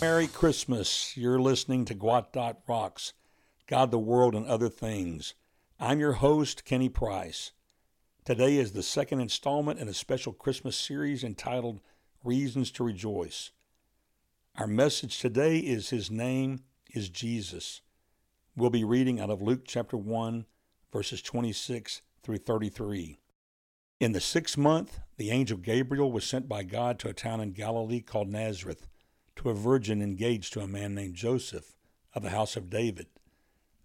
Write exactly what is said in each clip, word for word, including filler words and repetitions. Merry Christmas. You're listening to Gwot Dot Rocks, God, the World, and Other Things. I'm your host, Kenny Price. Today is the second installment in a special Christmas series entitled Reasons to Rejoice. Our message today is His name is Jesus. We'll be reading out of Luke chapter one, verses twenty-six through thirty-three. In the sixth month, the angel Gabriel was sent by God to a town in Galilee called Nazareth, to a virgin engaged to a man named Joseph of the house of David.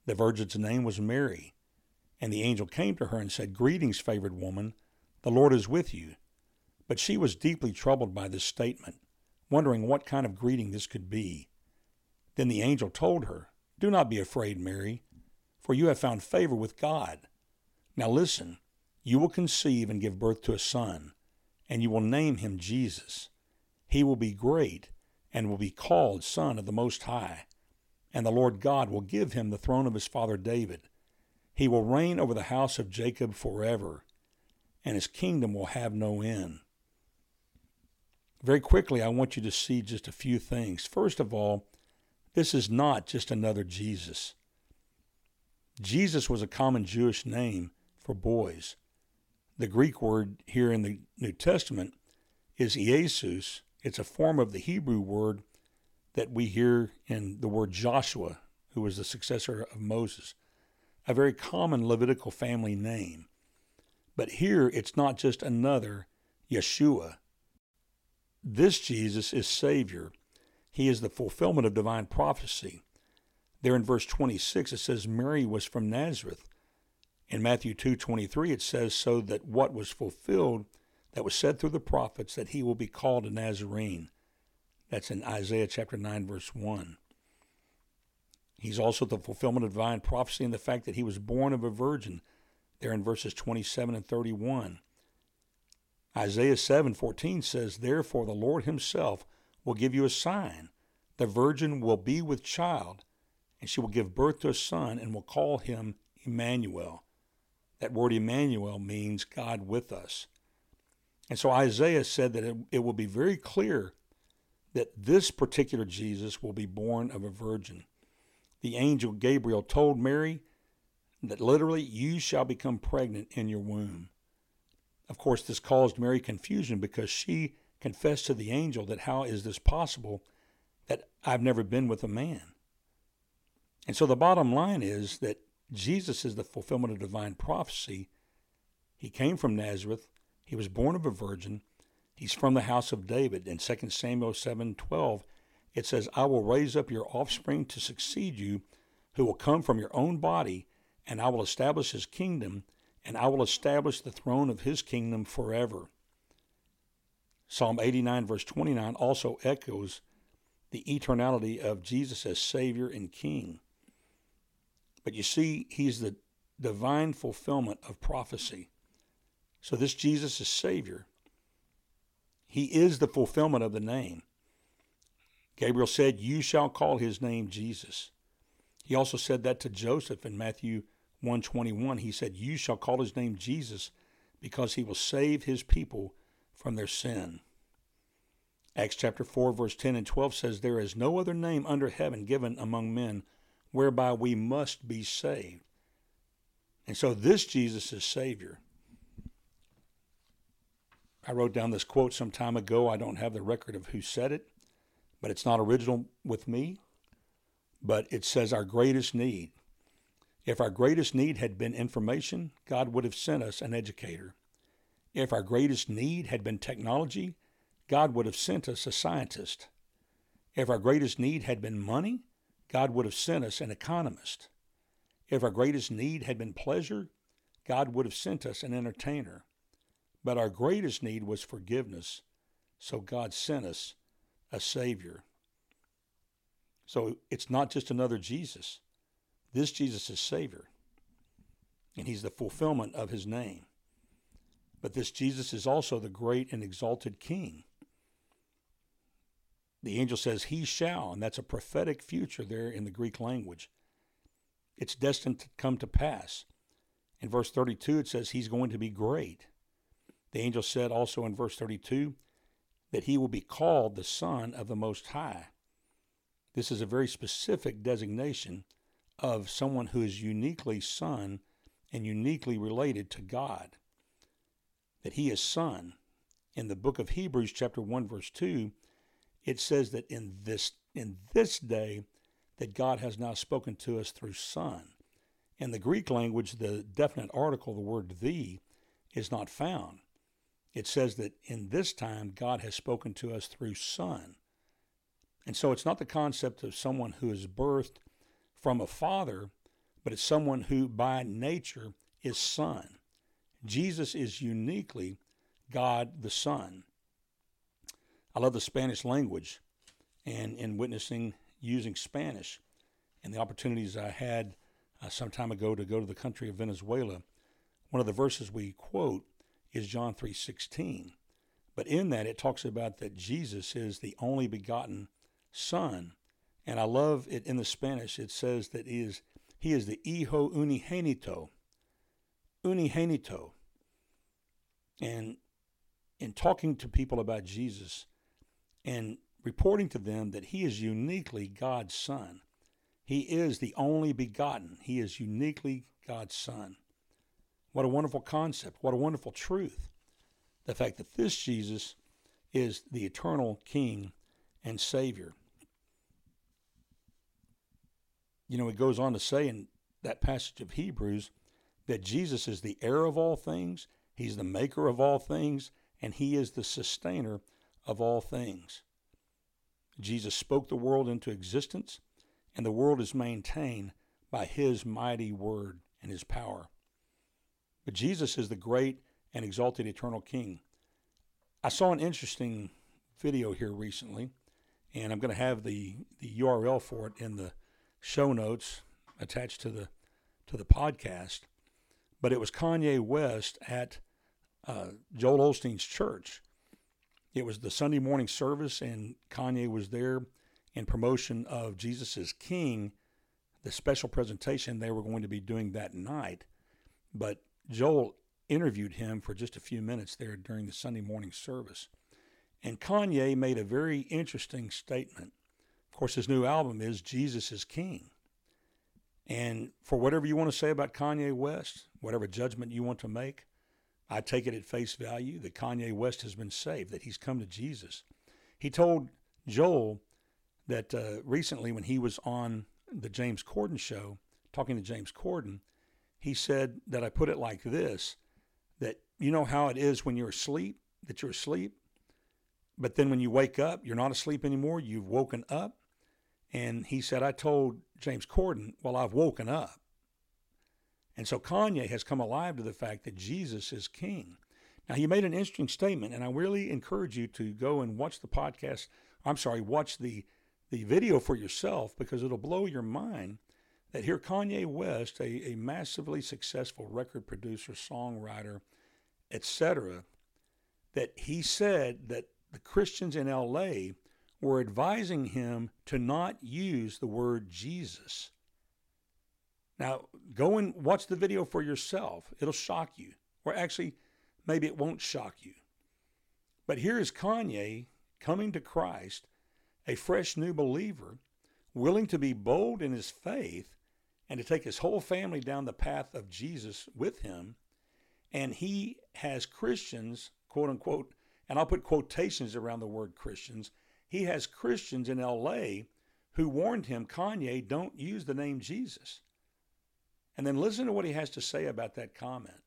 The virgin's name was Mary. And the angel came to her and said, "Greetings, favored woman, the Lord is with you." But she was deeply troubled by this statement, wondering what kind of greeting this could be. Then the angel told her, "Do not be afraid, Mary, for you have found favor with God. Now listen, you will conceive and give birth to a son, and you will name him Jesus. He will be great and will be called Son of the Most High, and the Lord God will give him the throne of his father David. He will reign over the house of Jacob forever, and his kingdom will have no end." Very quickly, I want you to see just a few things. First of all, this is not just another Jesus. Jesus was a common Jewish name for boys. The Greek word here in the New Testament is Iesus. It's a form of the Hebrew word that we hear in the word Joshua, who was the successor of Moses. A very common Levitical family name. But here it's not just another Yeshua. This Jesus is Savior. He is the fulfillment of divine prophecy. There in verse twenty-six it says Mary was from Nazareth. In Matthew two twenty-three it says, "So that what was fulfilled that was said through the prophets, that he will be called a Nazarene." That's in Isaiah chapter nine verse one. He's also the fulfillment of divine prophecy in the fact that he was born of a virgin, there in verses twenty-seven and thirty-one. Isaiah seven fourteen says, "Therefore the Lord himself will give you a sign. The virgin will be with child, and she will give birth to a son, and will call him Emmanuel." That word Emmanuel means God with us. And so Isaiah said that it, it will be very clear that this particular Jesus will be born of a virgin. The angel Gabriel told Mary that literally, "You shall become pregnant in your womb." Of course, this caused Mary confusion because she confessed to the angel that, "How is this possible that I've never been with a man?" And so the bottom line is that Jesus is the fulfillment of divine prophecy. He came from Nazareth. He was born of a virgin. He's from the house of David. In Second Samuel seven twelve, it says, "I will raise up your offspring to succeed you, who will come from your own body, and I will establish his kingdom, and I will establish the throne of his kingdom forever." Psalm eighty-nine verse twenty-nine also echoes the eternality of Jesus as Savior and King. But you see, he's the divine fulfillment of prophecy. So this Jesus is Savior. He is the fulfillment of the name. Gabriel said, "You shall call his name Jesus." He also said that to Joseph in Matthew one twenty-one. He said, "You shall call his name Jesus, because he will save his people from their sin." Acts chapter four, verse ten and twelve says, "There is no other name under heaven given among men whereby we must be saved." And so this Jesus is Savior. I wrote down this quote some time ago. I don't have the record of who said it, but it's not original with me, but it says our greatest need. If our greatest need had been information, God would have sent us an educator. If our greatest need had been technology, God would have sent us a scientist. If our greatest need had been money, God would have sent us an economist. If our greatest need had been pleasure, God would have sent us an entertainer. But our greatest need was forgiveness, so God sent us a Savior. So it's not just another Jesus. This Jesus is Savior, and he's the fulfillment of his name. But this Jesus is also the great and exalted King. The angel says, "He shall," and that's a prophetic future there in the Greek language. It's destined to come to pass. In verse thirty-two, it says he's going to be great. The angel said also in verse thirty-two, that he will be called the Son of the Most High. This is a very specific designation of someone who is uniquely son and uniquely related to God, that he is son. In the book of Hebrews chapter one, verse two, it says that in this in this day that God has now spoken to us through son. In the Greek language, the definite article, the word the, is not found. It says that in this time, God has spoken to us through son. And so it's not the concept of someone who is birthed from a father, but it's someone who by nature is son. Jesus is uniquely God the Son. I love the Spanish language and in witnessing using Spanish and the opportunities I had uh, some time ago to go to the country of Venezuela. One of the verses we quote is John three sixteen, but in that it talks about that Jesus is the only begotten Son, and I love it in the Spanish. It says that he is, he is the Hijo Unigenito, Unigenito. And in talking to people about Jesus and reporting to them that he is uniquely God's Son, he is the only begotten, he is uniquely God's Son. What a wonderful concept. What a wonderful truth. The fact that this Jesus is the eternal King and Savior. You know, it goes on to say in that passage of Hebrews that Jesus is the heir of all things, he's the maker of all things, and he is the sustainer of all things. Jesus spoke the world into existence, and the world is maintained by his mighty word and his power. But Jesus is the great and exalted eternal King. I saw an interesting video here recently, and I'm going to have the, the U R L for it in the show notes attached to the to the podcast. But it was Kanye West at uh, Joel Osteen's church. It was the Sunday morning service, and Kanye was there in promotion of Jesus is King, the special presentation they were going to be doing that night. But Joel interviewed him for just a few minutes there during the Sunday morning service. And Kanye made a very interesting statement. Of course, his new album is Jesus is King. And for whatever you want to say about Kanye West, whatever judgment you want to make, I take it at face value that Kanye West has been saved, that he's come to Jesus. He told Joel that uh, recently when he was on the James Corden show, talking to James Corden, he said that I put it like this, that you know how it is when you're asleep, that you're asleep, but then when you wake up, you're not asleep anymore, you've woken up. And he said, I told James Corden, well, I've woken up. And so Kanye has come alive to the fact that Jesus is King. Now, he made an interesting statement, and I really encourage you to go and watch the podcast. I'm sorry, watch the, the video for yourself, because it'll blow your mind. That here Kanye West, a, a massively successful record producer, songwriter, et cetera, that he said that the Christians in L A were advising him to not use the word Jesus. Now, go and watch the video for yourself. It'll shock you. Or actually, maybe it won't shock you. But here is Kanye coming to Christ, a fresh new believer, willing to be bold in his faith, and to take his whole family down the path of Jesus with him. And he has Christians, quote unquote, and I'll put quotations around the word Christians. He has Christians in L A who warned him, Kanye, don't use the name Jesus. And then listen to what he has to say about that comment.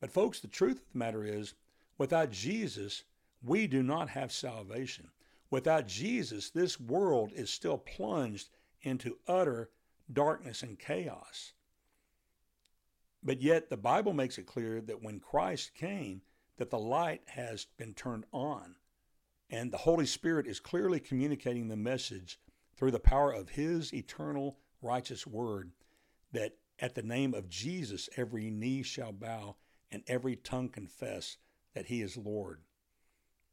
But folks, the truth of the matter is, without Jesus, we do not have salvation. Without Jesus, this world is still plunged into utter darkness and chaos. But yet the Bible makes it clear that when Christ came, that the light has been turned on, and the Holy Spirit is clearly communicating the message through the power of his eternal righteous word, that at the name of Jesus, every knee shall bow and every tongue confess that he is Lord,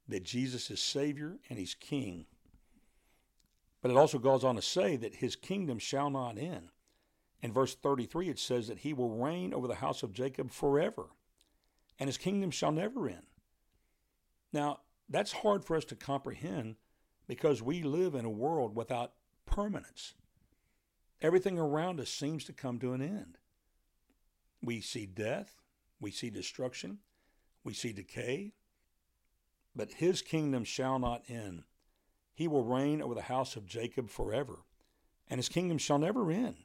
that Jesus is Savior and he's King. But it also goes on to say that his kingdom shall not end. In verse thirty-three, it says that he will reign over the house of Jacob forever, and his kingdom shall never end. Now, that's hard for us to comprehend because we live in a world without permanence. Everything around us seems to come to an end. We see death, we see destruction, we see decay, but his kingdom shall not end. He will reign over the house of Jacob forever, and his kingdom shall never end.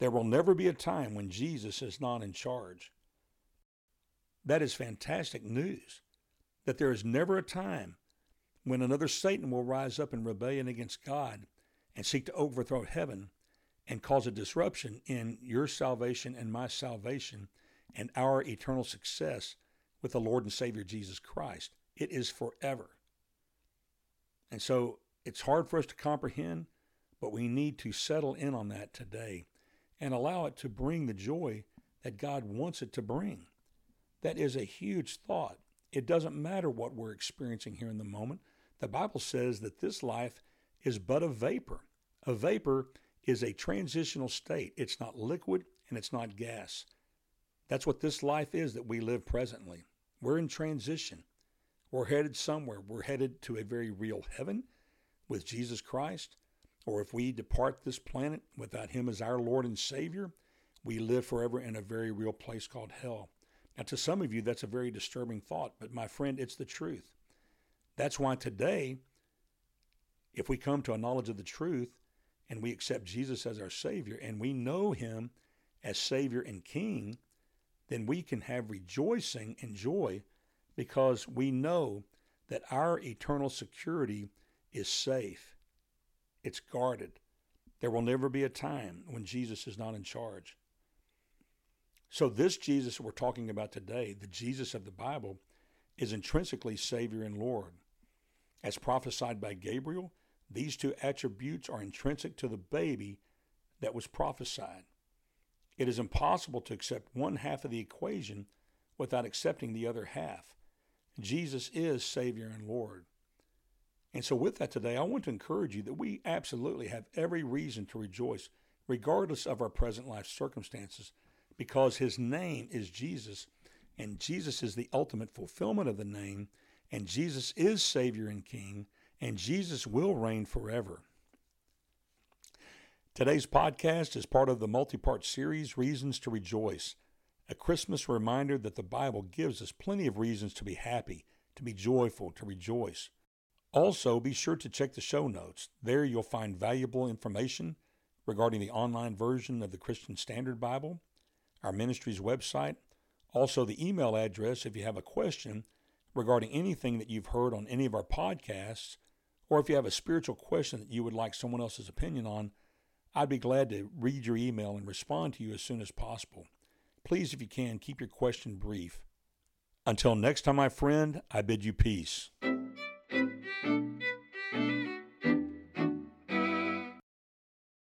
There will never be a time when Jesus is not in charge. That is fantastic news, that there is never a time when another Satan will rise up in rebellion against God and seek to overthrow heaven and cause a disruption in your salvation and my salvation and our eternal success with the Lord and Savior Jesus Christ. It is forever. And so it's hard for us to comprehend, but we need to settle in on that today and allow it to bring the joy that God wants it to bring. That is a huge thought. It doesn't matter what we're experiencing here in the moment. The Bible says that this life is but a vapor. A vapor is a transitional state. It's not liquid and it's not gas. That's what this life is that we live presently. We're in transition. We're headed somewhere. We're headed to a very real heaven with Jesus Christ. Or if we depart this planet without him as our Lord and Savior, we live forever in a very real place called hell. Now, to some of you, that's a very disturbing thought, but my friend, it's the truth. That's why today, if we come to a knowledge of the truth and we accept Jesus as our Savior and we know him as Savior and King, then we can have rejoicing and joy because we know that our eternal security is safe. It's guarded. There will never be a time when Jesus is not in charge. So this Jesus we're talking about today, the Jesus of the Bible, is intrinsically Savior and Lord. As prophesied by Gabriel, these two attributes are intrinsic to the baby that was prophesied. It is impossible to accept one half of the equation without accepting the other half. Jesus is Savior and Lord. And so with that today, I want to encourage you that we absolutely have every reason to rejoice, regardless of our present life circumstances, because his name is Jesus, and Jesus is the ultimate fulfillment of the name, and Jesus is Savior and King, and Jesus will reign forever. Today's podcast is part of the multi-part series, Reasons to Rejoice, a Christmas reminder that the Bible gives us plenty of reasons to be happy, to be joyful, to rejoice. Also, be sure to check the show notes. There you'll find valuable information regarding the online version of the Christian Standard Bible, our ministry's website, also the email address if you have a question regarding anything that you've heard on any of our podcasts, or if you have a spiritual question that you would like someone else's opinion on, I'd be glad to read your email and respond to you as soon as possible. Please, if you can, keep your question brief. Until next time, my friend, I bid you peace.